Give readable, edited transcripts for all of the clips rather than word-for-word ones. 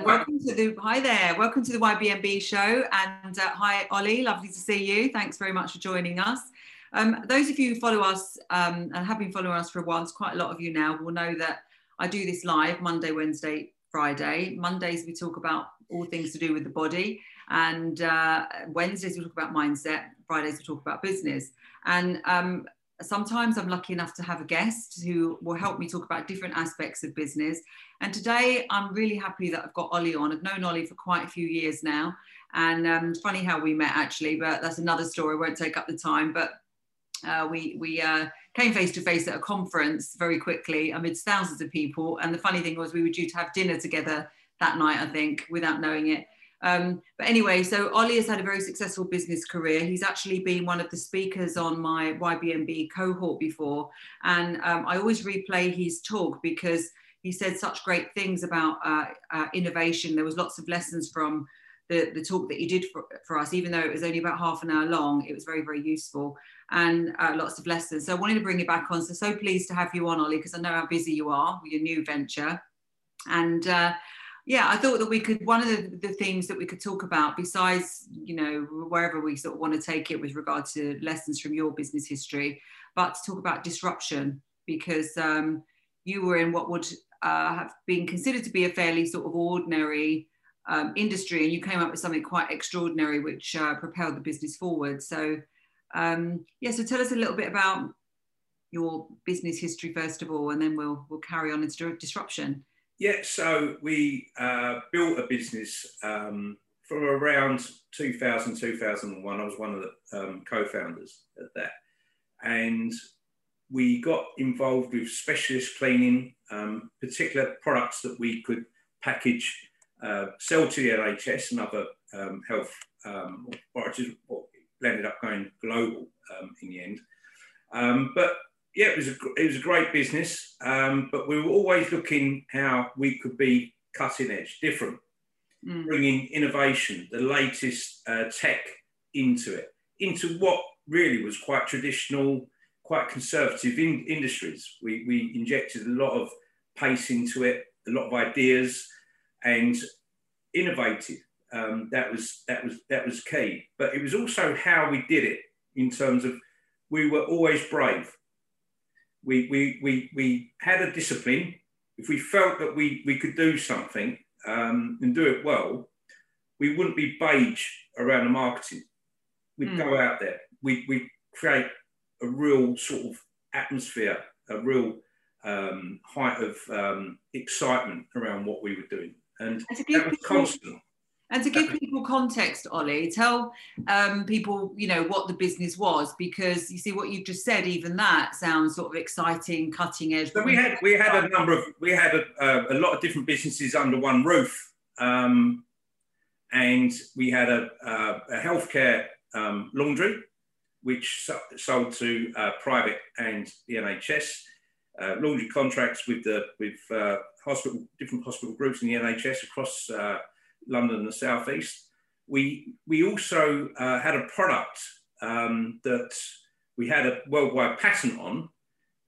And welcome to the YBMB show. And hi, Ollie, lovely to see you. Thanks very much for joining us. Those of you who follow us and have been following us for a while, it's quite a lot of you now, will know that I do this live Monday, Wednesday, Friday. Mondays, we talk about all things to do with the body. And Wednesdays, we talk about mindset. Fridays, we talk about business. And sometimes I'm lucky enough to have a guest who will help me talk about different aspects of business. And today I'm really happy that I've got Ollie on. I've known Ollie for quite a few years now. And funny how we met actually, but that's another story. I won't take up the time, but we came face to face at a conference very quickly amidst thousands of people. And the funny thing was we were due to have dinner together that night, I think, without knowing it. But anyway, so Ollie has had a very successful business career. He's actually been one of the speakers on my YBMB cohort before. And I always replay his talk because he said such great things about innovation. There was lots of lessons from the talk that he did for us, even though it was only about half an hour long. It was very, very useful and lots of lessons. So I wanted to bring you back on. So pleased to have you on, Ollie, because I know how busy you are with your new venture. And yeah, I thought that we could, one of the things that we could talk about besides, you know, wherever we sort of want to take it with regard to lessons from your business history, but to talk about disruption, because you were in what would have been considered to be a fairly sort of ordinary industry, and you came up with something quite extraordinary, which propelled the business forward. So yeah, so tell us a little bit about your business history, first of all, and then we'll carry on into disruption. Yeah, so we built a business from around 2000, 2001. I was one of the co-founders at that. And we got involved with specialist cleaning, particular products that we could package, sell to the NHS and other health authorities. It ended up going global in the end. But yeah, it was a great business, but we were always looking how we could be cutting edge, different, bringing innovation, the latest tech into it, into what really was quite traditional, quite conservative industries. We injected a lot of pace into it, a lot of ideas, and innovated. That was key. But it was also how we did it in terms of we were always brave. We had a discipline. If we felt that we could do something and do it well, we wouldn't be beige around the marketing. We'd go out there. We'd create a real sort of atmosphere, a real height of excitement around what we were doing. And that was constant. And to give people context, Ollie, tell people, you know, what the business was, because you see what you've just said, even that sounds sort of exciting, cutting edge. So we had a number of, we had a lot of different businesses under one roof. And we had a healthcare laundry, which sold to private and the NHS, laundry contracts with hospital, different hospital groups in the NHS across London and the South East. We also had a product that we had a worldwide patent on,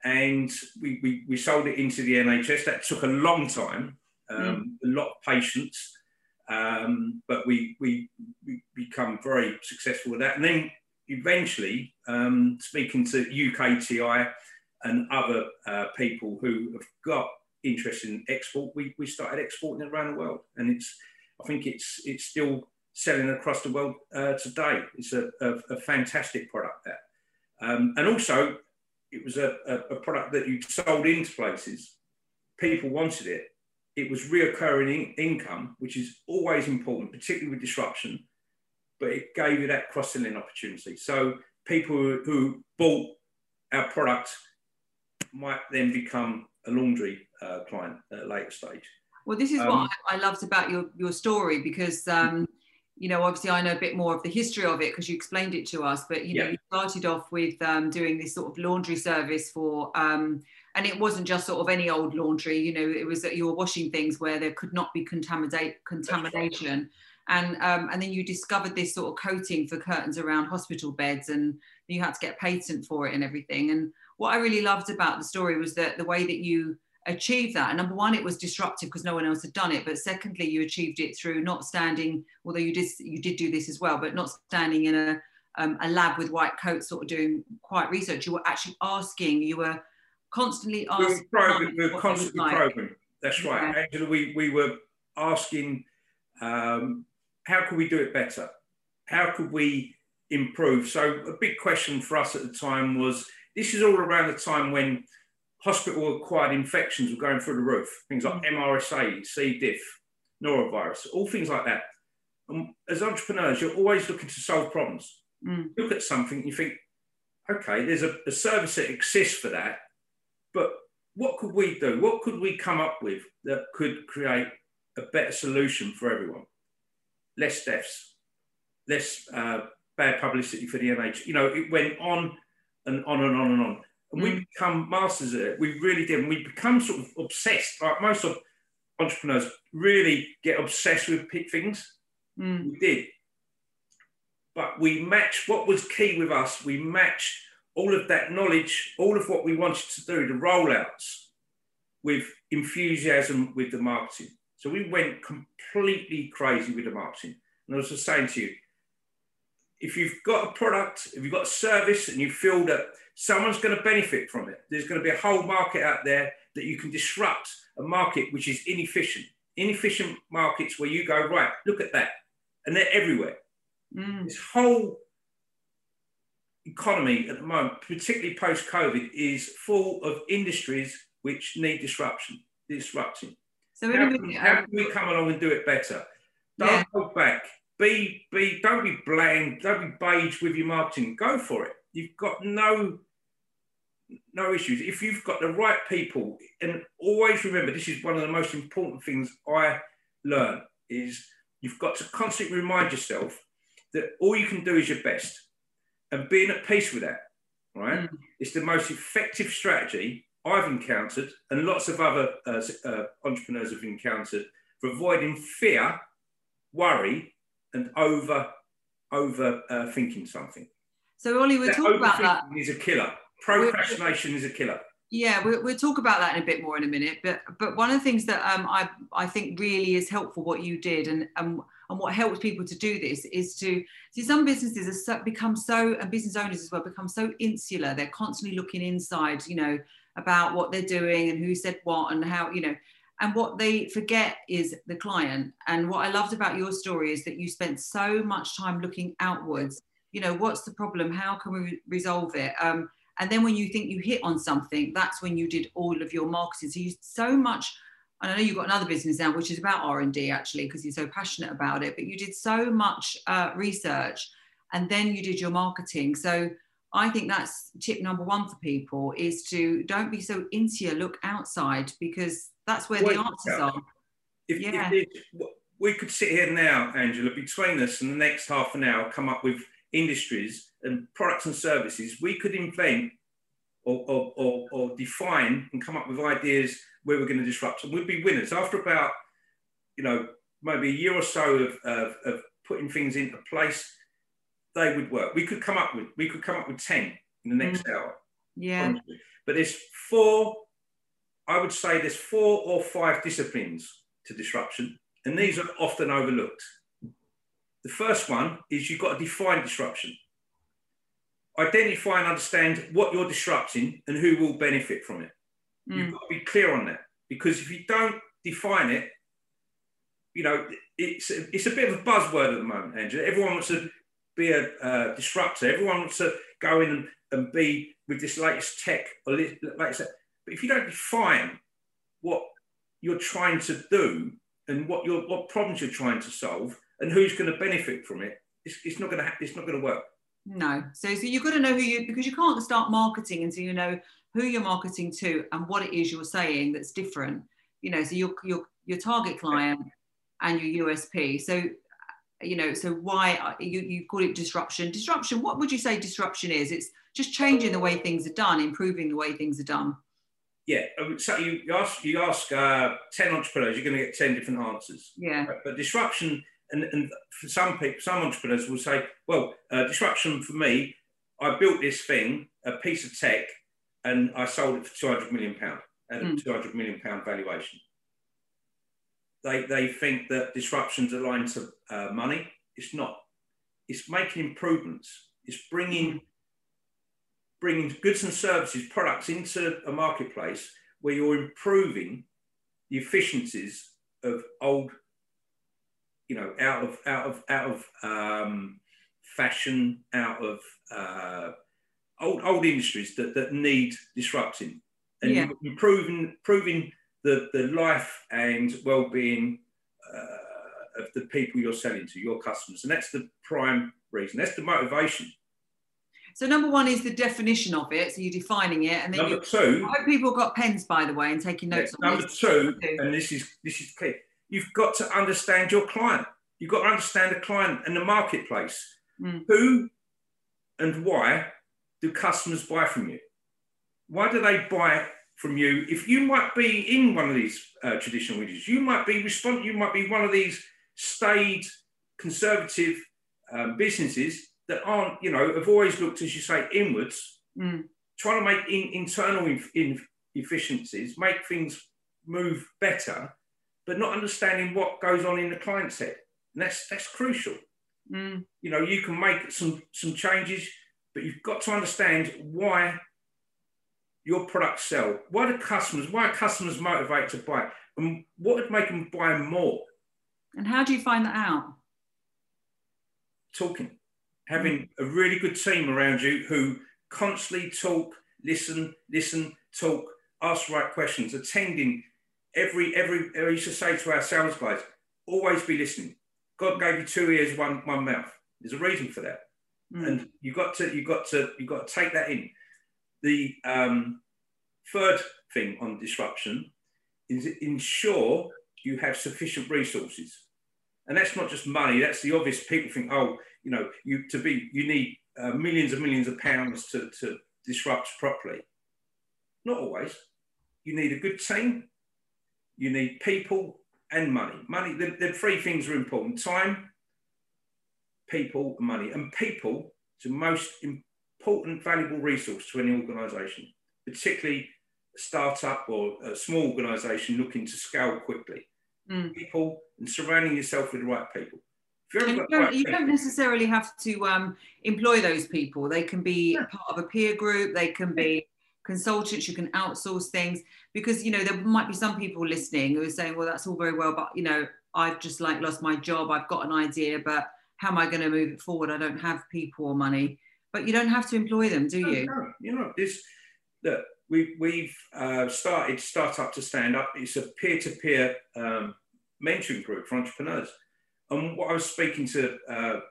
and we sold it into the NHS. That took a long time, a lot of patience, but we become very successful with that. And then eventually, speaking to UKTI and other people who have got interest in export, we started exporting it around the world, and I think it's still selling across the world today. It's a fantastic product there. And also, it was a product that you sold into places. People wanted it. It was reoccurring income, which is always important, particularly with disruption, but it gave you that cross-selling opportunity. So people who bought our product might then become a laundry client at a later stage. Well, this is what I loved about your story, because, you know, obviously I know a bit more of the history of it because you explained it to us, but, you know, you started off with doing this sort of laundry service for, and it wasn't just sort of any old laundry, you know, it was that you were washing things where there could not be contamination. And then you discovered this sort of coating for curtains around hospital beds, and you had to get a patent for it and everything. And what I really loved about the story was that the way that you achieve that. Number one, it was disruptive because no one else had done it. But secondly, you achieved it through not standing, although you did do this as well, but not standing in a lab with white coats sort of doing quiet research. You were actually asking, you were constantly asking. We were constantly probing. That's right. Yeah. Angela, we were asking, how could we do it better? How could we improve? So a big question for us at the time was, this is all around the time when hospital-acquired infections were going through the roof, things like MRSA, C. Diff, norovirus, all things like that. And as entrepreneurs, you're always looking to solve problems. Mm. Look at something and you think, okay, there's a service that exists for that, but what could we do? What could we come up with that could create a better solution for everyone? Less deaths, less bad publicity for the NHS. You know, it went on and on and on and on. And we become masters at it. We really did. And we become sort of obsessed. Like most of entrepreneurs really get obsessed with things. Mm. We did. But we matched what was key with us. We matched all of that knowledge, all of what we wanted to do, the rollouts, with enthusiasm with the marketing. So we went completely crazy with the marketing. And I was just saying to you, if you've got a product, if you've got a service and you feel that someone's going to benefit from it, there's going to be a whole market out there that you can disrupt, a market which is inefficient. Inefficient markets where you go, right, look at that. And they're everywhere. Mm. This whole economy at the moment, particularly post-COVID, is full of industries which need disruption. So how can we come along and do it better? Don't hold back. Don't be bland, don't be beige with your marketing. Go for it. You've got no issues. If you've got the right people, and always remember, this is one of the most important things I learned, is you've got to constantly remind yourself that all you can do is your best, and being at peace with that, right? Mm. It's the most effective strategy I've encountered, and lots of other entrepreneurs have encountered, for avoiding fear, worry, and overthinking something. So Ollie, we'll talk about that. Overthinking is a killer. Procrastination is a killer. Yeah, we'll talk about that in a bit more in a minute. But one of the things that I think really is helpful, what you did, and what helps people to do this is to see, some businesses and business owners as well become so insular. They're constantly looking inside, you know, about what they're doing and who said what and how, you know. And what they forget is the client. And what I loved about your story is that you spent so much time looking outwards. You know, what's the problem? How can we resolve it? And then when you think you hit on something, that's when you did all of your marketing. So you so much, and I know you've got another business now, which is about R&D actually, because you're so passionate about it, but you did so much research and then you did your marketing. So I think that's tip number one for people, is to don't be so insular, look outside, because that's where the answers are. If we could sit here now, Angela, between us and the next half an hour, come up with industries and products and services we could invent or define and come up with ideas where we're going to disrupt. And we'd be winners. After about, you know, maybe a year or so of putting things into place, they would work. We could come up with 10 in the next hour. Yeah. Honestly. But there's four or five disciplines to disruption, and these are often overlooked. The first one is you've got to define disruption. Identify and understand what you're disrupting and who will benefit from it. Mm. You've got to be clear on that, because if you don't define it, you know, it's a bit of a buzzword at the moment, Angela. Everyone wants to be a disruptor. Everyone wants to go in and be with this latest tech or latest tech. But if you don't define what you're trying to do and what problems you're trying to solve and who's going to benefit from it, it's not going to work. No. So you've got to know because you can't start marketing until you know who you're marketing to and what it is you're saying that's different. You know, so your target client and your USP. So, you know, so why you call it disruption? Disruption. What would you say disruption is? It's just changing the way things are done, improving the way things are done. Yeah, so you ask 10 entrepreneurs, you're going to get 10 different answers. Yeah. But disruption, and for some people, some entrepreneurs will say, well, disruption for me, I built this thing, a piece of tech, and I sold it for £200 million. at a £200 million valuation. They think that disruptions are aligned to money. It's not. It's making improvements. It's bringing goods and services, products into a marketplace where you're improving the efficiencies of old, you know, out of fashion, out of old industries that need disrupting, and you're improving the life and well-being of the people you're selling to, your customers. And that's the prime reason. That's the motivation. So number one is the definition of it. So you're defining it. And then number two, I hope people got pens, by the way, and taking notes on this. Number two, and this is key. You've got to understand your client. You've got to understand the client and the marketplace. Who and why do customers buy from you? Why do they buy from you? If you might be in one of these traditional industries, you might be one of these staid, conservative businesses that aren't, have always looked, as you say, inwards, trying to make internal efficiencies, make things move better, but not understanding what goes on in the client's head. And that's crucial. You know, you can make some changes, but you've got to understand why your products sell. Why are customers motivated to buy? And what would make them buy more? And how do you find that out? Talking. Having a really good team around you who constantly talk, listen, talk, ask the right questions, attending I used to say to our sales guys, always be listening. God gave you two ears, one mouth. There's a reason for that. And you've got to take that in. The third thing on disruption is ensure you have sufficient resources. And that's not just money, that's the obvious. People think, you need millions and millions of pounds to disrupt properly. Not always. You need a good team, you need people and money. Money, the three things are important: time, people, and money. And people is the most important, valuable resource to any organisation, particularly a startup or a small organisation looking to scale quickly. People, and surrounding yourself with the right people. You don't necessarily have to employ those people. They can be part of a peer group. They can be consultants. You can outsource things, because there might be some people listening who are saying, well, that's all very well, but I've just lost my job. I've got an idea, but how am I going to move it forward? I don't have people or money. But you don't have to employ them, do you? No. We've started Startup to Stand Up. It's a peer-to-peer mentoring group for entrepreneurs. And what I was speaking to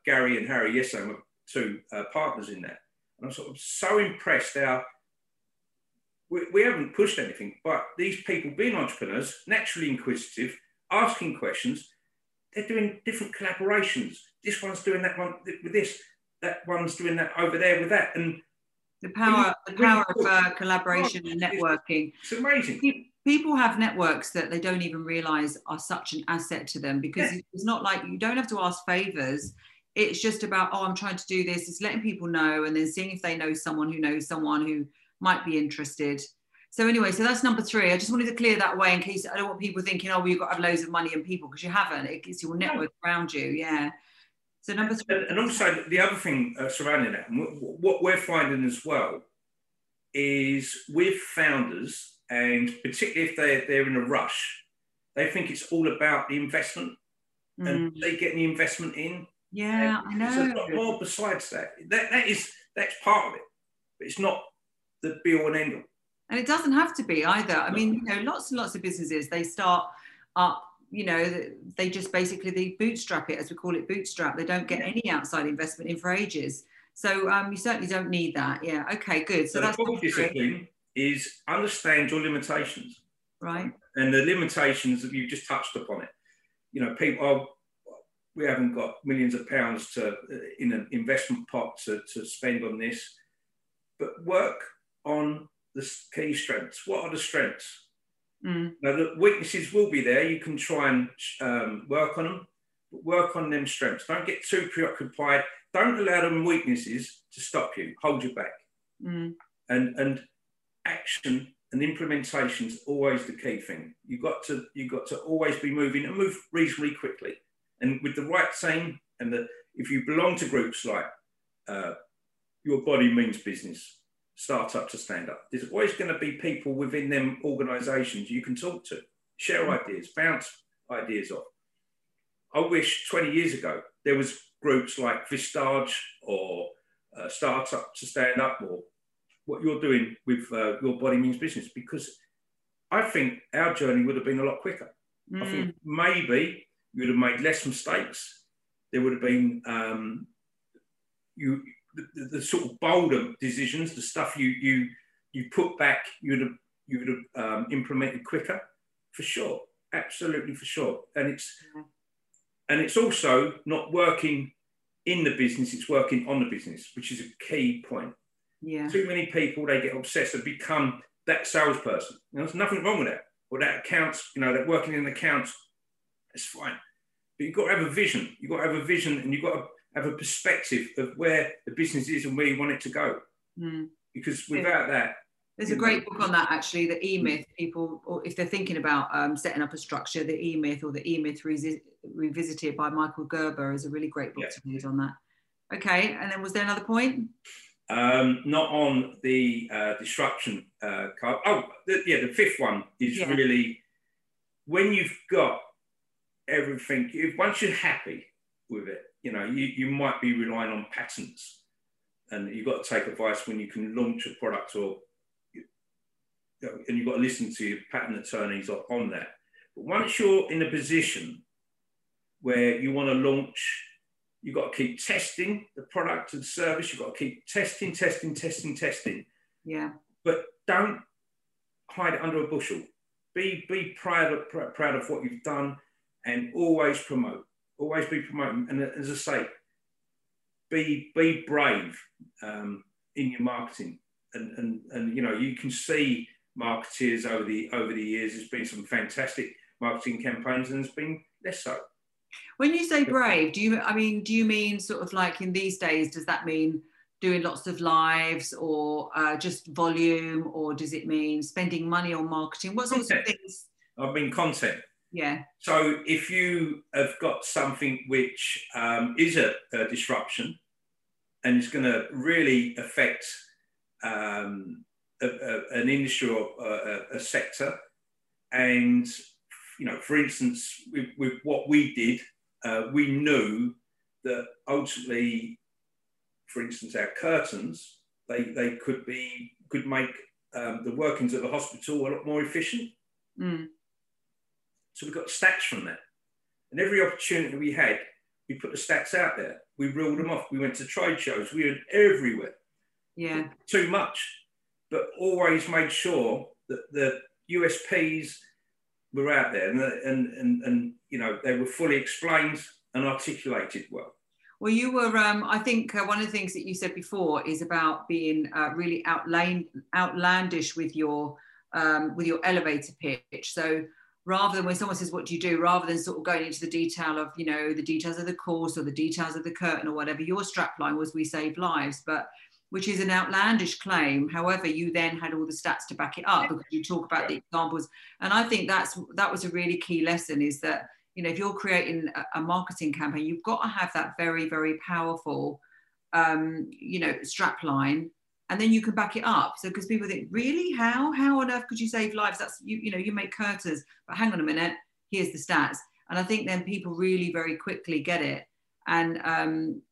Gary and Harry yesterday, my two partners in that, and I'm so impressed. We haven't pushed anything, but these people, being entrepreneurs, naturally inquisitive, asking questions, they're doing different collaborations. This one's doing that one with this. That one's doing that over there with that. And the power of collaboration and networking. It's amazing. People have networks that they don't even realise are such an asset to them, because it's not like you don't have to ask favours. It's just about, I'm trying to do this. It's letting people know, and then seeing if they know someone who knows someone who might be interested. So anyway, so that's number three. I just wanted to clear that away in case, I don't want people thinking, well, you've got to have loads of money and people, because you haven't. It's your network around you, So number three. And also the other thing surrounding that, and what we're finding as well, is with founders, and particularly if they're in a rush, they think it's all about the investment and they get the investment in. I know. There's a lot more besides that. That's part of it, but it's not the be all and end all. And it doesn't have to be either. I mean, lots and lots of businesses, they start up, they just basically bootstrap it, as we call it, bootstrap. They don't get any outside investment in for ages. So you certainly don't need that. Yeah. Okay. Good. So that's the is understand your limitations, right? And the limitations that you've just touched upon it. People are, we haven't got millions of pounds in an investment pot to spend on this, but work on the key strengths. What are the strengths? Now the weaknesses will be there. You can try and work on them, but work on them strengths. Don't get too preoccupied. Don't allow them weaknesses to stop you, hold you back. And action and implementation is always the key thing. You've got to always be moving and move reasonably quickly. And with the right team, and if you belong to groups like Your Body Means Business, Startup to Stand Up, there's always going to be people within them organisations you can talk to, share ideas, bounce ideas off. I wish 20 years ago there was groups like Vistage or Startup to Stand Up or what you're doing with Your Body Means Business, because I think our journey would have been a lot quicker. Mm. I think maybe you would have made less mistakes. There would have been the sort of bolder decisions, the stuff you put back, you would have implemented quicker, for sure, absolutely for sure. And it's also not working in the business; it's working on the business, which is a key point. Yeah. Too many people, they get obsessed and become that salesperson. You know, there's nothing wrong with that. Or that accounts, you know, that working in accounts, it's fine. But you've got to have a vision. You've got to have a vision, and you've got to have a perspective of where the business is and where you want it to go. Mm. Because without that... There's a great book on that, actually, the E-Myth. People, or if they're thinking about setting up a structure, the E-Myth or the E-Myth Revisited by Michael Gerber is a really great book to read on that. Okay, and then was there another point? Not on the disruption card. Oh, the fifth one is really when you've got everything, once you're happy with it, you know, you might be relying on patents, and you've got to take advice when you can launch a product, or and you've got to listen to your patent attorneys on that. But once you're in a position where you want to launch, you've got to keep testing the product and service. You've got to keep testing. Yeah. But don't hide it under a bushel. Be proud of what you've done, and always promote. Always be promoting. And as I say, be brave in your marketing. And you know, you can see marketeers over the years. There's been some fantastic marketing campaigns, and there's been less so. When you say brave, do you mean sort of like in these days, does that mean doing lots of lives, or just volume, or does it mean spending money on marketing? What sorts of things? I mean content. Yeah. So if you have got something which is a disruption, and it's going to really affect an industry or a sector, and you know, for instance, with what we did, we knew that ultimately, for instance, our curtains, they could make the workings of the hospital a lot more efficient. Mm. So we got stats from that, and every opportunity we had, we put the stats out there. We reeled them off. We went to trade shows. We went everywhere. Yeah, too much, but always made sure that the USPs were out there, and you know, they were fully explained and articulated well. Well, you were. I think one of the things that you said before is about being really outlandish with your elevator pitch. So rather than when someone says, "What do you do?" rather than sort of going into the detail of, you know, the details of the course or the details of the curtain or whatever, your strapline was, "We save lives," but which is an outlandish claim. However, you then had all the stats to back it up, because you talk about the examples. And I think that was a really key lesson, is that, you know, if you're creating a marketing campaign, you've got to have that very, very powerful, you know, strap line, and then you can back it up. So, because people think, really, how on earth could you save lives? That's, you know, you make curtains, but hang on a minute, here's the stats. And I think then people really very quickly get it. And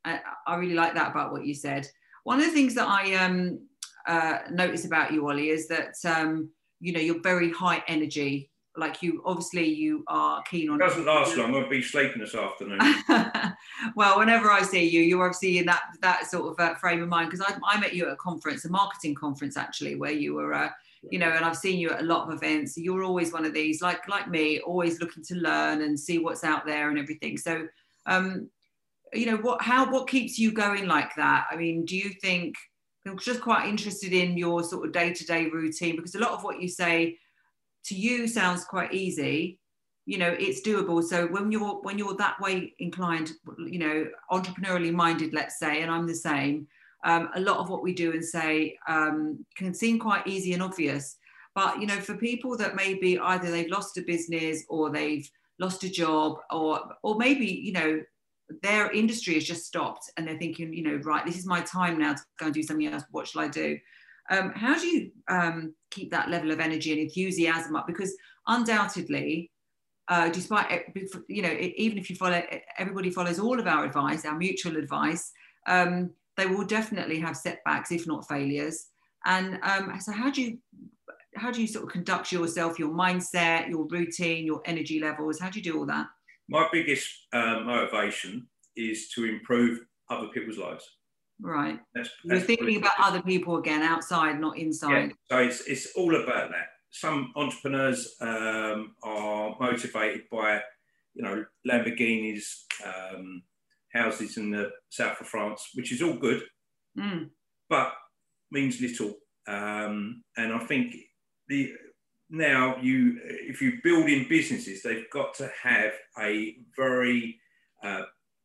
I really like that about what you said. One of the things that I notice about you, Ollie, is that, you know, you're very high energy. Like, you, obviously you are keen on... It doesn't last long. I'll be sleeping this afternoon. Well, whenever I see you, you're obviously in that sort of frame of mind, because I met you at a conference, a marketing conference, actually, where you were, you know, and I've seen you at a lot of events. You're always one of these, like me, always looking to learn and see what's out there and everything. So... you know, what keeps you going like that? I mean, do you think, I'm just quite interested in your sort of day-to-day routine, because a lot of what you say to you sounds quite easy, you know, it's doable. So when you're that way inclined, you know, entrepreneurially minded, let's say, and I'm the same, a lot of what we do and say can seem quite easy and obvious. But, you know, for people that maybe either they've lost a business or they've lost a job, or maybe, you know, their industry has just stopped and they're thinking, you know, right, this is my time now to go and do something else. What shall I do? How do you keep that level of energy and enthusiasm up? Because undoubtedly, despite, you know, even if you follow, everybody follows all of our advice, our mutual advice, they will definitely have setbacks, if not failures. And so how do you sort of conduct yourself, your mindset, your routine, your energy levels? How do you do all that? My biggest motivation is to improve other people's lives. Right. You're thinking about other people again, outside, not inside. Yeah, so it's all about that. Some entrepreneurs are motivated by, you know, Lamborghinis, houses in the south of France, which is all good, but means little. And I think if you build in businesses, they've got to have a very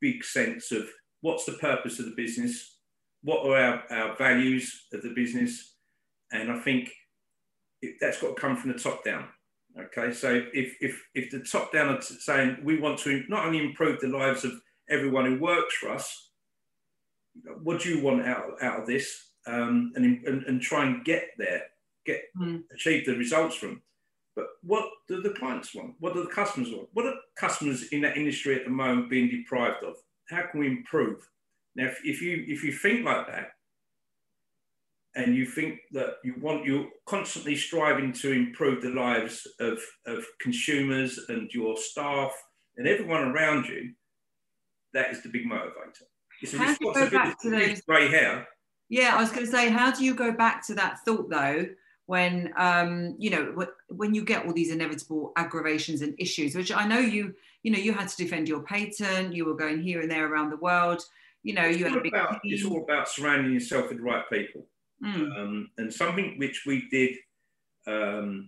big sense of what's the purpose of the business, what are our values of the business, and I think that's got to come from the top down. Okay, so if the top down are saying we want to not only improve the lives of everyone who works for us, what do you want out of this, and try and get there, achieve the results from. But what do the clients want? What do the customers want? What are customers in that industry at the moment being deprived of? How can we improve? Now, if you think like that, and you think that you're constantly striving to improve the lives of consumers and your staff and everyone around you, that is the big motivator. It's a responsibility to those grey hair. Yeah, I was going to say, how do you go back to that thought though, when you know, when you get all these inevitable aggravations and issues, which I know you had to defend your patent, you were going here and there around the world, you know, you had a big team. It's all about surrounding yourself with the right people. And something which we did to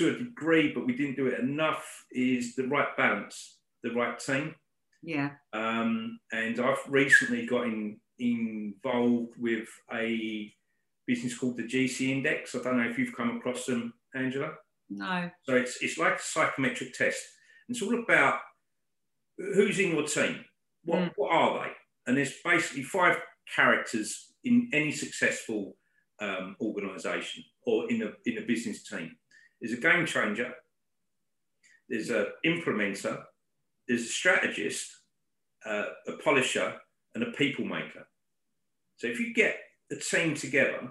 a degree, but we didn't do it enough, is the right balance, the right team. Yeah. And I've recently got involved with a business called the GC Index. I don't know if you've come across them, Angela. No. So it's like a psychometric test. It's all about who's in your team. What are they? And there's basically 5 characters in any successful organisation or in a business team. There's a game changer, there's an implementer, there's a strategist, a polisher, and a people maker. So if you get a team together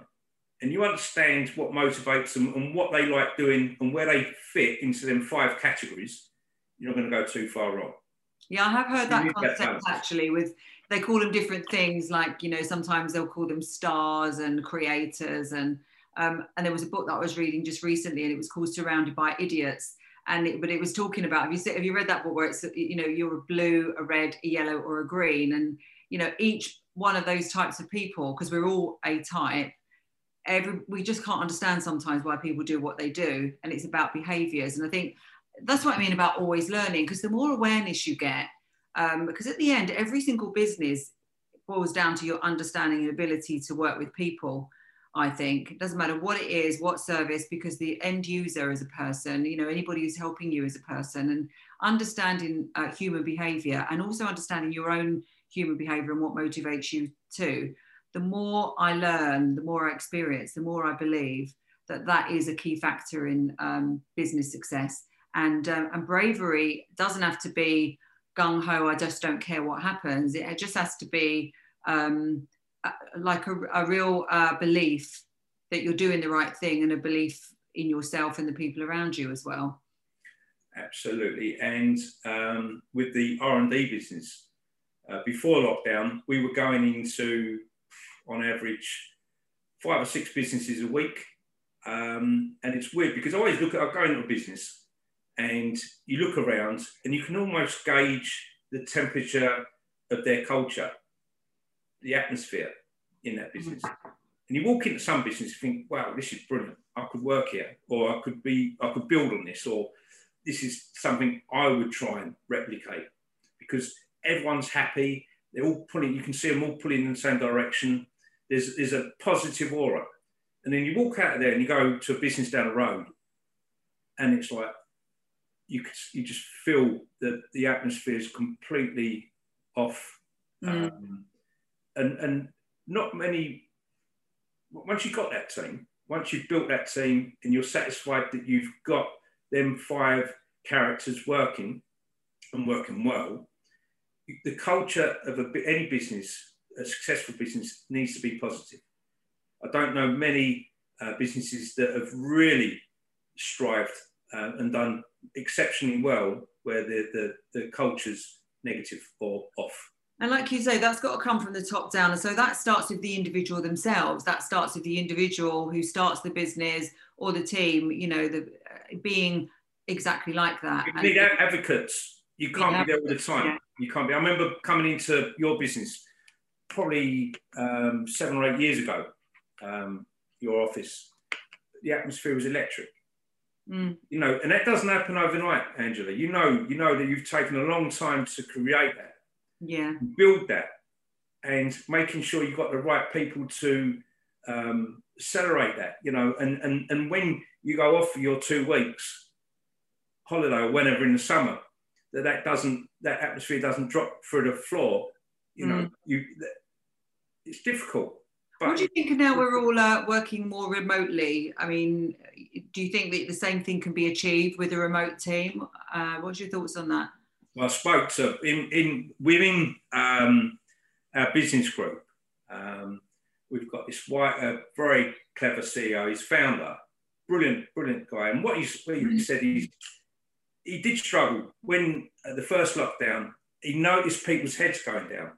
and you understand what motivates them and what they like doing and where they fit into them 5 categories, you're not going to go too far wrong. Yeah, I have heard that concept actually with, they call them different things, like, you know, sometimes they'll call them stars and creators, and there was a book that I was reading just recently and it was called Surrounded by Idiots, but it was talking about, have you read that book where it's, you know, you're a blue, a red, a yellow or a green, and, you know, each one of those types of people, because we're all A type, we just can't understand sometimes why people do what they do, and it's about behaviours. And I think that's what I mean about always learning, because the more awareness you get, because at the end, every single business boils down to your understanding and ability to work with people, I think. It doesn't matter what it is, what service, because the end user is a person, you know, anybody who's helping you is a person. And understanding human behaviour, and also understanding your own human behaviour and what motivates you too. The more I learn, the more I experience, the more I believe that is a key factor in business success. And bravery doesn't have to be gung-ho, I just don't care what happens. It just has to be like a real belief that you're doing the right thing, and a belief in yourself and the people around you as well. Absolutely. And with the R&D business, before lockdown, we were going into, on average, 5 or 6 businesses a week. And it's weird because I always look at, I go into a business, and you look around and you can almost gauge the temperature of their culture, the atmosphere in that business. And you walk into some business and think, wow, this is brilliant. I could work here, or I could build on this, or this is something I would try and replicate, because everyone's happy. They're all pulling, you can see them all pulling in the same direction. There's a positive aura. And then you walk out of there and you go to a business down the road, and it's like you just feel that the atmosphere is completely off. And not many, once you've got that team, once you've built that team and you're satisfied that you've got them 5 characters working and working well, the culture of any business, a successful business, needs to be positive. I don't know many businesses that have really strived and done exceptionally well where the culture's negative or off. And like you say, that's got to come from the top down. And so that starts with the individual themselves. That starts with the individual who starts the business or the team, you know, being exactly like that. You need advocates. You can't be there all the time. Yeah. You can't be. I remember coming into your business probably 7 or 8 years ago, your office. The atmosphere was electric. You know, and that doesn't happen overnight, Angela. You know that you've taken a long time to create that. Yeah, build that, and making sure you've got the right people to accelerate that, you know, and when you go off for your 2 weeks holiday or whenever in the summer, that atmosphere doesn't drop through the floor, you know. It's difficult. But what do you think of now we're all working more remotely? I mean, do you think that the same thing can be achieved with a remote team? What's your thoughts on that? Well, I spoke to within our business group. We've got this very clever CEO. He's founder, brilliant guy. And what he said is, he did struggle when at the first lockdown. He noticed people's heads going down,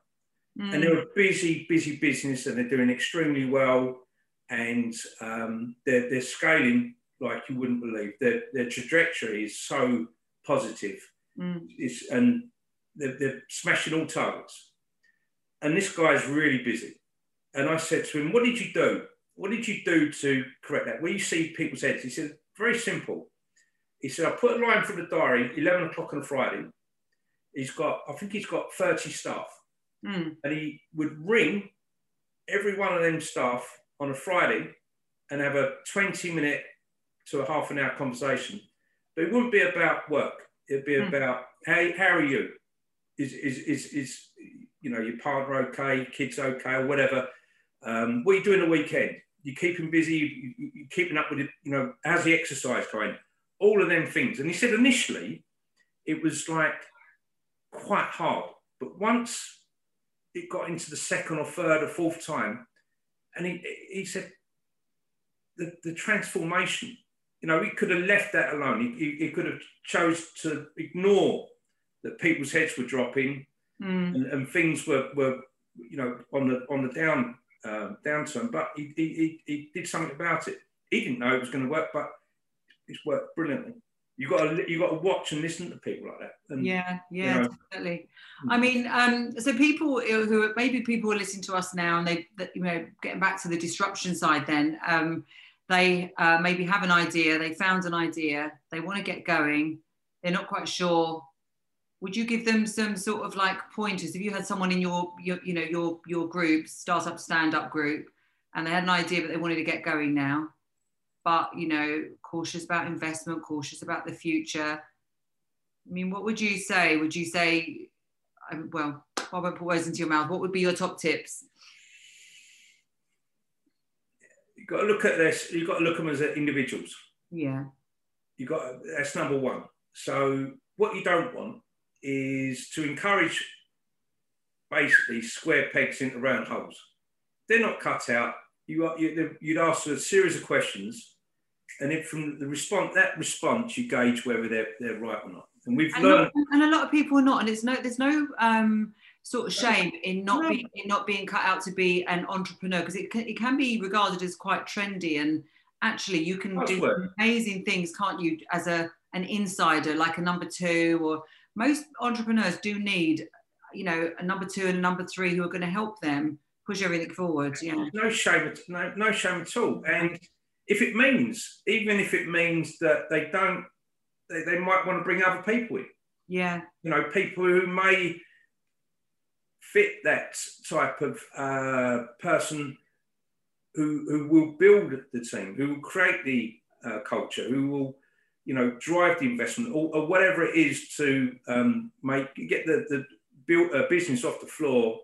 and they were busy business, and they're doing extremely well, and they're scaling like you wouldn't believe. Their trajectory is so positive. And they're smashing all targets. And this guy's really busy. And I said to him, what did you do? What did you do to correct that? Where you see people's heads? He said, very simple. He said, I put a line for the diary, 11 o'clock on Friday. I think he's got 30 staff. And he would ring every one of them staff on a Friday and have a 20-minute to a half an hour conversation. But it wouldn't be about work. It'd be about how are you? Is you know, your partner okay, kids okay, or whatever. What are you doing the weekend? You keep him busy, you keeping up with it, you know, how's the exercise going? All of them things. And he said initially it was like quite hard, but once it got into the second or third or fourth time, and he said the transformation. You know, he could have left that alone. He could have chose to ignore that people's heads were dropping and things were, you know, on the downturn. But he did something about it. He didn't know it was going to work, but it's worked brilliantly. You got to watch and listen to people like that. And, yeah, you know, definitely. I mean, so people who are listening to us now, and you know, getting back to the disruption side, then. They maybe have an idea, they found an idea, they want to get going, they're not quite sure. Would you give them some sort of like pointers? If you had someone in your group, Startup Stand Up group, and they had an idea but they wanted to get going now, but you know, cautious about investment, cautious about the future. I mean, what would you say? Would you say, well, I won't put words into your mouth, what would be your top tips? You've got to look at this. You've got to look at them as individuals. Yeah. That's number one. So what you don't want is to encourage basically square pegs into round holes. They're not cut out. You'd ask a series of questions, and if from the response you gauge whether they're right or not. And we've learned. And a lot of people are not. And there's no. Sort of shame in not being cut out to be an entrepreneur, because it can be regarded as quite trendy, and actually you can do amazing things, can't you, as an insider, like a number 2, or most entrepreneurs do need, you know, a number 2 and a number 3 who are going to help them push everything forward. Yeah, no shame at all. And if it means, even if it means that they might want to bring other people in. Yeah, you know, people who may fit that type of person who will build the team, who will create the culture, who will, you know, drive the investment or whatever it is to build a business off the floor,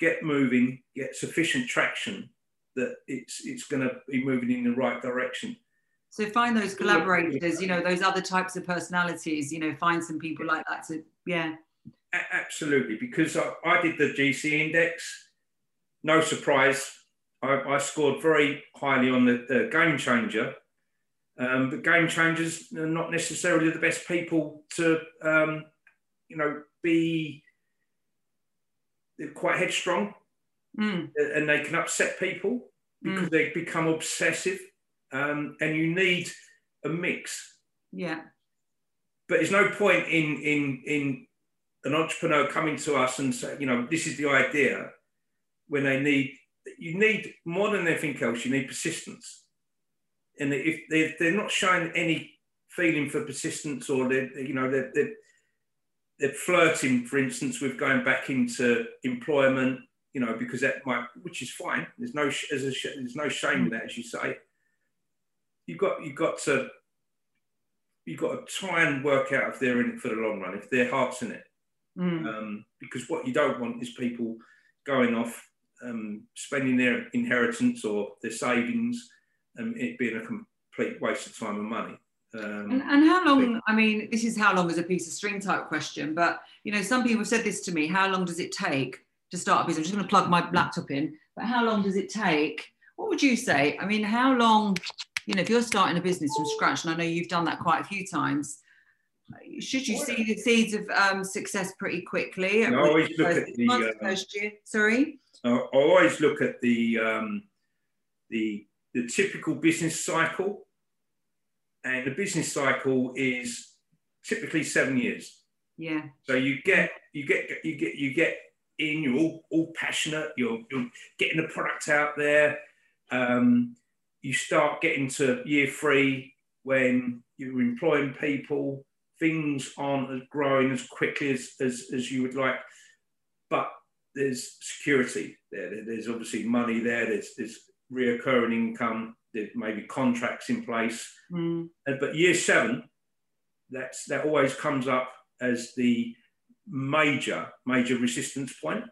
get moving, get sufficient traction that it's going to be moving in the right direction. So find those collaborators, you know, those other types of personalities, you know, find some people like that to, yeah. Absolutely, because I did the GC Index, no surprise. I scored very highly on the Game Changer, but Game Changers are not necessarily the best people to, you know, be quite headstrong, and they can upset people because they become obsessive, and you need a mix. Yeah. But there's no point in an entrepreneur coming to us and say, you know, this is the idea, when they need... You need, more than anything else, you need persistence. And if they're not showing any feeling for persistence, or they're flirting, for instance, with going back into employment, you know, because that might, which is fine. There's no shame in that, as you say. You've got to try and work out if they're in it for the long run, if their heart's in it, because what you don't want is people going off, spending their inheritance or their savings, it being a complete waste of time and money. And how long, I mean, this is how long is a piece of string type question, but, you know, some people have said this to me, how long does it take to start a business? I'm just going to plug my laptop in, but how long does it take? What would you say? I mean, how long, you know, if you're starting a business from scratch, and I know you've done that quite a few times, should you see the seeds of success pretty quickly? I always look at the first year. Sorry? I always look at the typical business cycle, and the business cycle is typically 7 years. Yeah. So you get in. You're all passionate. You're getting the product out there. You start getting to year 3 when you're employing people. Things aren't as growing as quickly as you would like, but there's security there. There's obviously money there. There's reoccurring income. There's maybe contracts in place. But year 7, that always comes up as the major resistance point.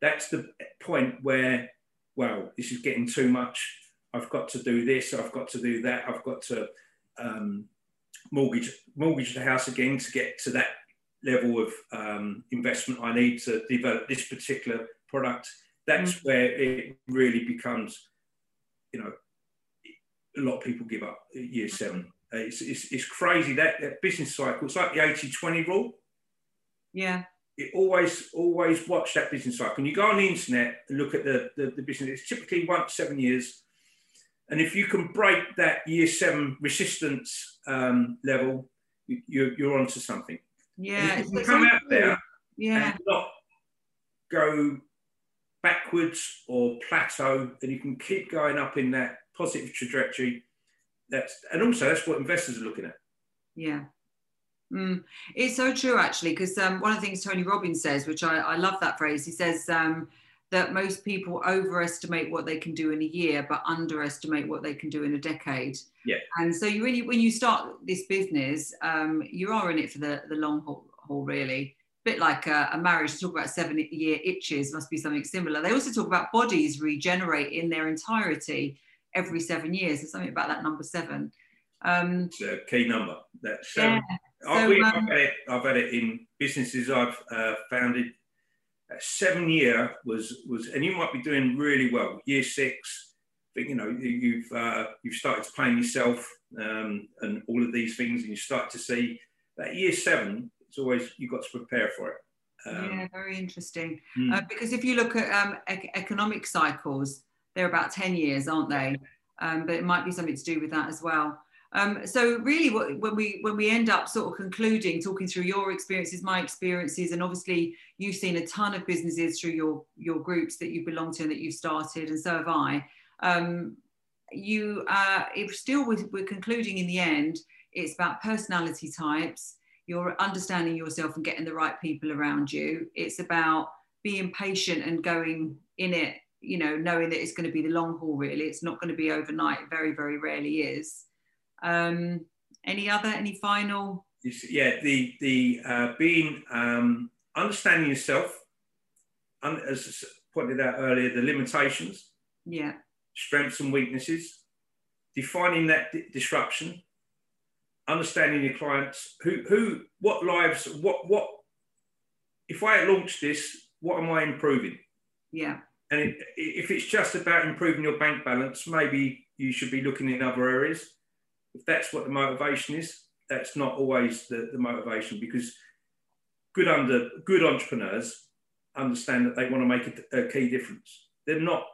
That's the point where, well, this is getting too much. I've got to do this. I've got to do that. I've got to mortgage the house again to get to that level of investment I need to develop this particular product. That's where it really becomes, you know, a lot of people give up at year 7. It's crazy, that business cycle. It's like the 80-20 rule. Yeah. It always watch that business cycle. And you go on the internet and look at the business. It's typically 7 years. And if you can break that year 7 resistance level, you're onto something. Yeah, if you come out there and not go backwards or plateau, and you can keep going up in that positive trajectory. That's what investors are looking at. Yeah, it's so true actually, because one of the things Tony Robbins says, which I love that phrase, he says that most people overestimate what they can do in a year, but underestimate what they can do in a decade. Yeah. And so you really, when you start this business, you are in it for the long haul, really. A bit like a marriage. Talk about 7-year itches, must be something similar. They also talk about bodies regenerate in their entirety every 7 years. There's something about that number 7. It's a key number. That's seven. Yeah. I've had it in businesses I've founded. 7 year was, and you might be doing really well. Year 6, I think, you know, you've started to plan yourself and all of these things, and you start to see that year 7. It's always, you've got to prepare for it. Yeah, very interesting. Because if you look at economic cycles, they're about 10 years, aren't they? But it might be something to do with that as well. So really, when we end up sort of concluding, talking through your experiences, my experiences, and obviously you've seen a ton of businesses through your groups that you belong to and that you've started, and so have I. We're concluding in the end, it's about personality types. You're understanding yourself and getting the right people around you. It's about being patient and going in it you know, knowing that it's going to be the long haul, really. It's not going to be overnight. It very, very rarely is. Any final? Yeah, being, understanding yourself, as pointed out earlier, the limitations, yeah, strengths and weaknesses, defining that disruption, understanding your clients, what lives, what, if I launch this, what am I improving? Yeah. And if it's just about improving your bank balance, maybe you should be looking in other areas. If that's what the motivation is, that's not always the motivation, because good entrepreneurs understand that they want to make a key difference. They're not,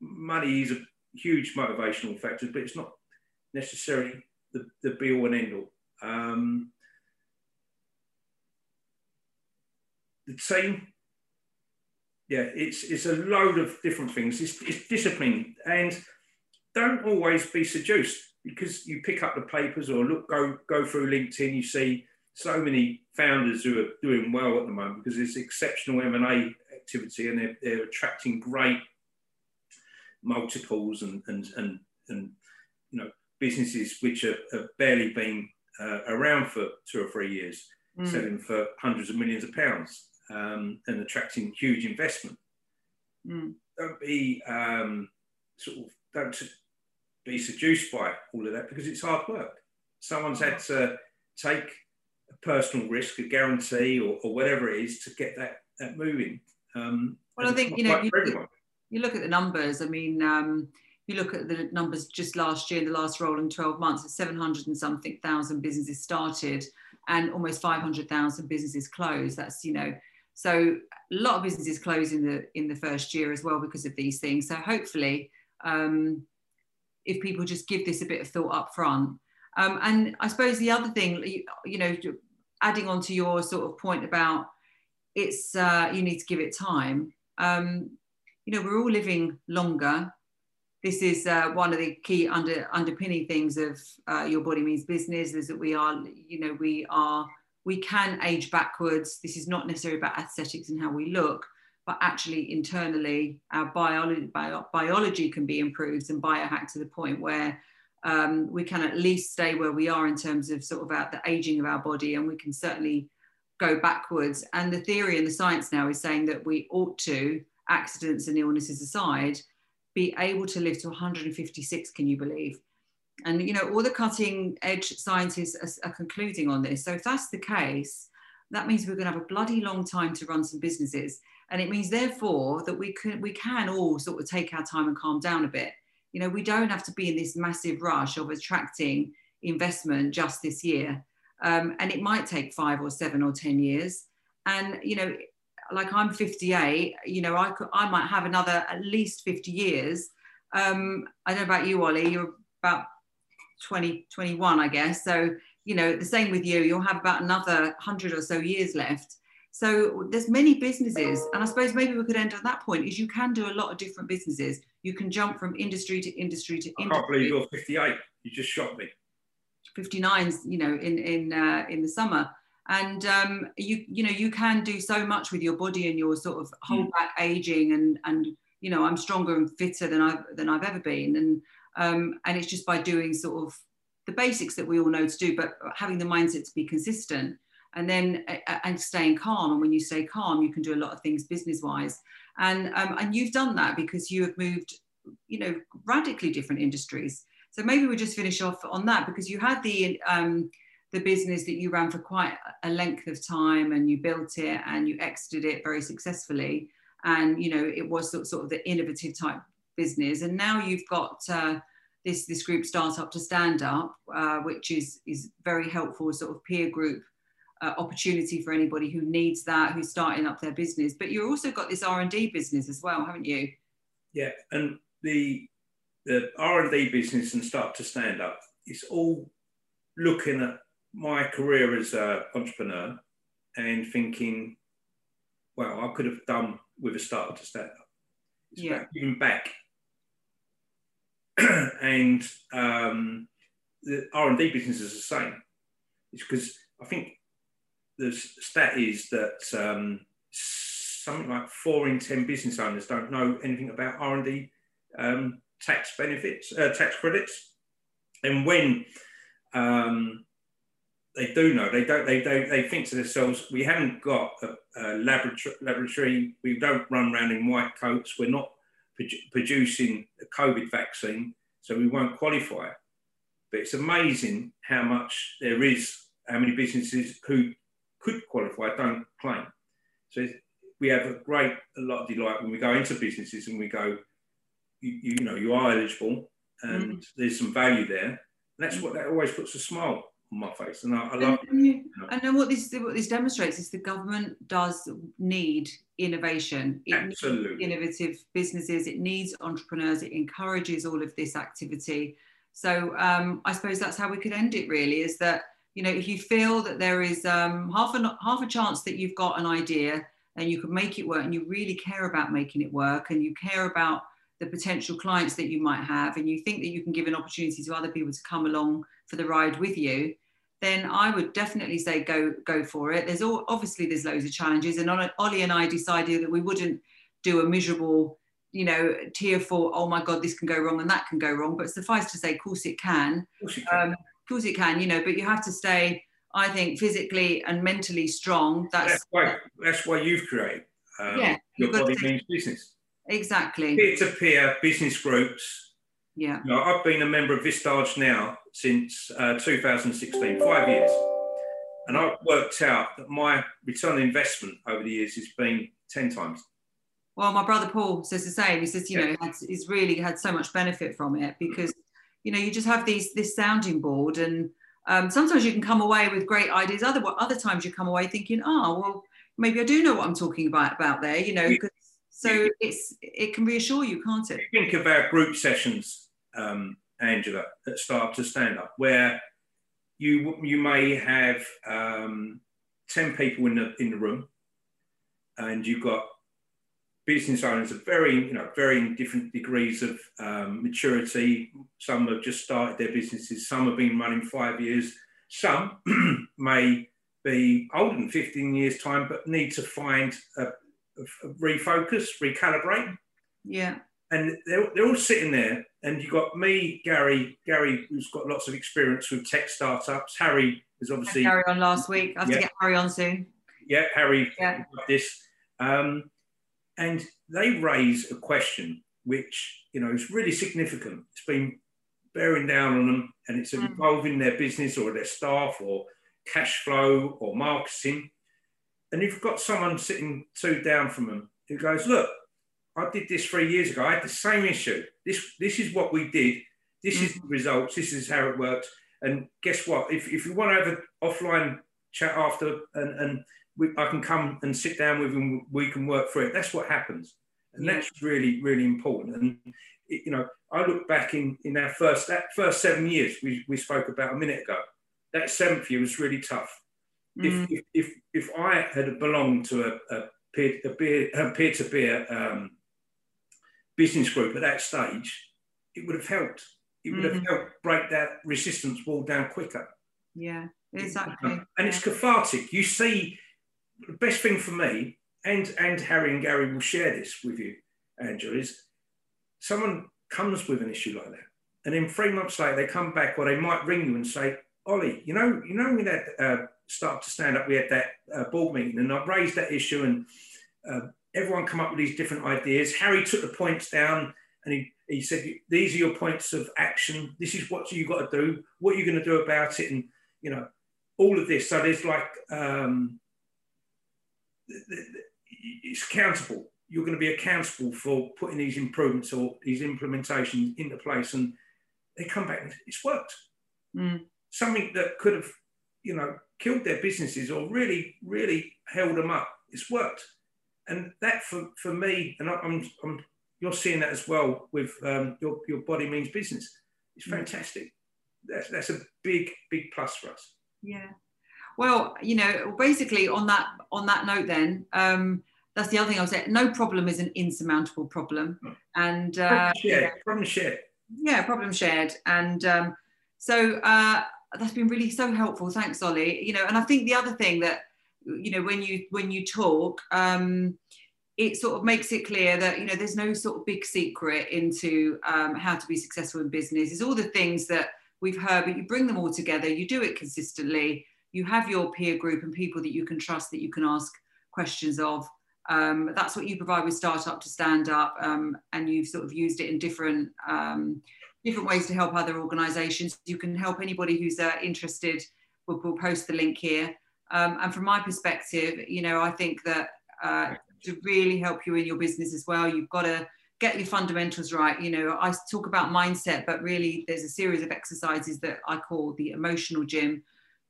money is a huge motivational factor, but it's not necessarily the be all and end all. The team, yeah, it's a load of different things. It's discipline, and don't always be seduced, because you pick up the papers or look, go through LinkedIn, you see so many founders who are doing well at the moment because there's exceptional M&A activity, and they're attracting great multiples and you know, businesses which have barely been around for 2 or 3 years, selling for hundreds of millions of pounds, and attracting huge investment. Don't be don't be seduced by all of that, because it's hard work. Someone's had to take a personal risk, a guarantee, or whatever it is, to get that moving. Well, I think, you know, you look at the numbers. I mean, you look at the numbers just last year, in the last rolling 12 months, it's 700 and something thousand businesses started and almost 500,000 businesses closed. That's, you know, so a lot of businesses close in the first year as well because of these things. So hopefully, if people just give this a bit of thought up front. And I suppose the other thing, you know, adding on to your sort of point about it's, you need to give it time. You know, we're all living longer. This is one of the key underpinning things of Your Body Means Business, is that we are, you know, we can age backwards. This is not necessarily about aesthetics and how we look, but actually internally our biology can be improved and biohacked to the point where we can at least stay where we are in terms of sort of the aging of our body, and we can certainly go backwards. And the theory and the science now is saying that we ought to, accidents and illnesses aside, be able to live to 156, can you believe? And, you know, all the cutting edge scientists are concluding on this. So if that's the case, that means we're going to have a bloody long time to run some businesses. And it means, therefore, that we can all sort of take our time and calm down a bit. You know, we don't have to be in this massive rush of attracting investment just this year. And it might take 5 or 7 or 10 years. And, you know, like, I'm 58, you know, I might have another at least 50 years. I don't know about you, Ollie, you're about 20, 21, I guess. So, you know, the same with you, you'll have about another 100 or so years left. So there's many businesses, and I suppose maybe we could end on that point, is you can do a lot of different businesses. You can jump from industry to industry to industry. I can't believe you're 58, you just shot me. 59's, you know, in the summer. And you know, you can do so much with your body and your sort of hold back aging, and you know, I'm stronger and fitter than I've ever been, and it's just by doing sort of the basics that we all know to do, but having the mindset to be consistent, and then and staying calm. And when you stay calm, you can do a lot of things business wise. And you've done that because you have moved, you know, radically different industries. So maybe we'll just finish off on that, because you had the business that you ran for quite a length of time, and you built it and you exited it very successfully, and you know, it was sort of the innovative type business. And now you've got this group, Startup to Stand Up, which is very helpful sort of peer group opportunity for anybody who needs that, who's starting up their business. But you've also got this R&D business as well, haven't you? Yeah, and the R&D business and Startup to Stand Up, it's all looking at my career as an entrepreneur and thinking, well, I could have done with a Startup to Stand Up. It's about giving back. And the R&D business is the same. It's because I think the stat is that something like 4 in 10 business owners don't know anything about R&D tax benefits, tax credits. And when they do know, they think to themselves, we haven't got a laboratory, we don't run around in white coats, we're not producing a COVID vaccine, so we won't qualify. But it's amazing how much there is, how many businesses who could qualify don't claim. So we have a lot of delight when we go into businesses and we go, you know, you are eligible and there's some value there. And that's what that always puts a smile on my face. And I love it. You know. And then what this demonstrates is the government does need innovation. It Absolutely. Needs innovative businesses. It needs entrepreneurs. It encourages all of this activity. So I suppose that's how we could end it really, is that, you know, if you feel that there is half a chance that you've got an idea and you can make it work and you really care about making it work and you care about the potential clients that you might have and you think that you can give an opportunity to other people to come along for the ride with you, then I would definitely say go for it. There's obviously there's loads of challenges, and Ollie and I decided that we wouldn't do a miserable, you know, tearful, oh my God, this can go wrong and that can go wrong. But suffice to say, of course it can. Of course it can, you know, but you have to stay, I think, physically and mentally strong. That's why you've created Your Body Means Business. Exactly. Peer-to-peer business groups. Yeah. You know, I've been a member of Vistage now since 2016, 5 years. And I've worked out that my return on investment over the years has been 10 times. Well, my brother Paul says the same. He says, you know, he's really had so much benefit from it because... You know, you just have this sounding board, and sometimes you can come away with great ideas. Other times you come away thinking, oh, well, maybe I do know what I'm talking about there. You know, so it can reassure you, can't it? Think about group sessions, Angela, at Startup to Stand Up, where you may have 10 people in the room, and you've got business owners are varying different degrees of maturity. Some have just started their businesses. Some have been running 5 years. Some may be older than 15 years' time, but need to find a refocus, recalibrate. Yeah. And they're all sitting there. And you've got me, Gary, who's got lots of experience with tech startups. Harry is obviously... Harry on last week. I have to get Harry on soon. Yeah, Harry. Yeah. This. And they raise a question which, you know, is really significant. It's been bearing down on them, and it's involving their business or their staff or cash flow or marketing. And you've got someone sitting two down from them who goes, look, I did this 3 years ago. I had the same issue. This is what we did. This is the results. This is how it works. And guess what? If you want to have an offline chat after I can come and sit down with him, we can work through it. That's what happens. And that's really, really important. And, you know, I look back in our first 7 years we spoke about a minute ago. That 7th year was really tough. If I had belonged to a peer-to-peer business group at that stage, it would have helped. It would have helped break that resistance wall down quicker. Yeah, exactly. And it's cathartic. You see... The best thing for me, and Harry and Gary will share this with you, Angela, is someone comes with an issue like that, and then 3 months later they come back, or they might ring you and say, Ollie, you know, we had Startup to Stand Up, we had that board meeting, and I raised that issue, and everyone come up with these different ideas. Harry took the points down, and he said, these are your points of action. This is what you've got to do. What are you going to do about it? And, you know, all of this. So there's like... it's accountable. You're going to be accountable for putting these improvements or these implementations into place, and they come back and it's worked. Something that could have, you know, killed their businesses or really, really held them up. It's worked, and that for me, and I'm you're seeing that as well with your Body Means Business. It's fantastic. That's a big plus for us. Yeah. Well, you know, basically on that note then, that's the other thing I would say, no problem is an insurmountable problem. And problem shared. And so that's been really so helpful. Thanks, Ollie. You know, and I think the other thing that, you know, when you talk, it sort of makes it clear that, you know, there's no sort of big secret into how to be successful in business. It's all the things that we've heard, but you bring them all together, you do it consistently, you have your peer group and people that you can trust, that you can ask questions of. That's what you provide with Startup to Stand Up, and you've sort of used it in different different ways to help other organisations. You can help anybody who's interested. We'll post the link here. And from my perspective, you know, I think that to really help you in your business as well, you've got to get your fundamentals right. You know, I talk about mindset, but really there's a series of exercises that I call the emotional gym.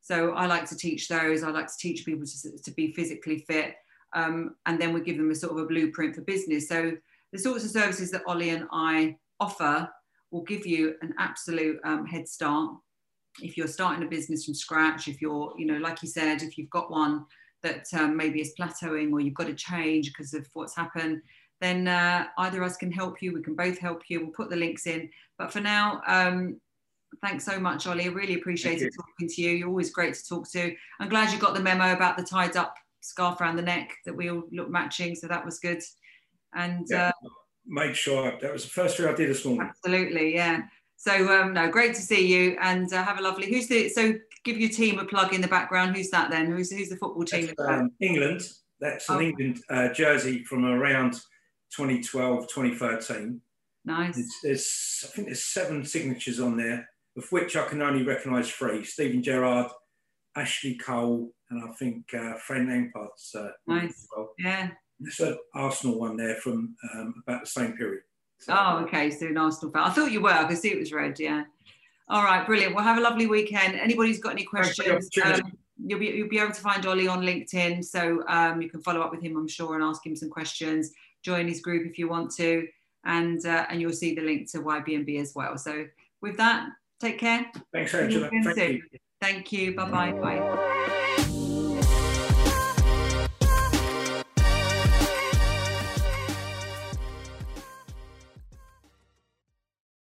So I like to teach those. I like to teach people to be physically fit. And then we give them a sort of a blueprint for business. So the sorts of services that Ollie and I offer will give you an absolute head start. If you're starting a business from scratch, if you're, you know, like you said, if you've got one that maybe is plateauing or you've got to change because of what's happened, then either of us can help you. We can both help you. We'll put the links in. But for now, thanks so much, Ollie. I really appreciated talking to you. You're always great to talk to. I'm glad you got the memo about the tied up scarf around the neck that we all look matching. So that was good. And yeah, made sure that was the first year I did this morning. Absolutely, yeah. So no, great to see you, and have a lovely. Who's the so give your team a plug in the background? Who's that then? Who's the football team? That's, England. That's an England jersey from around 2012, 2013. Nice. There's I think there's 7 signatures on there, of which I can only recognise 3: Stephen Gerrard, Ashley Cole, and I think Frank Lampard's. Nice. Well. Yeah. There's an Arsenal one there from about the same period. So. Oh, okay, so an Arsenal fan. I thought you were, I could see it was red, yeah. All right, brilliant. Well, have a lovely weekend. Anybody's got any questions, you'll be able to find Ollie on LinkedIn, so you can follow up with him, I'm sure, and ask him some questions. Join his group if you want to, and you'll see the link to YBMB as well. So with that, take care. Thanks, Angela. Thank you. Bye-bye. Bye.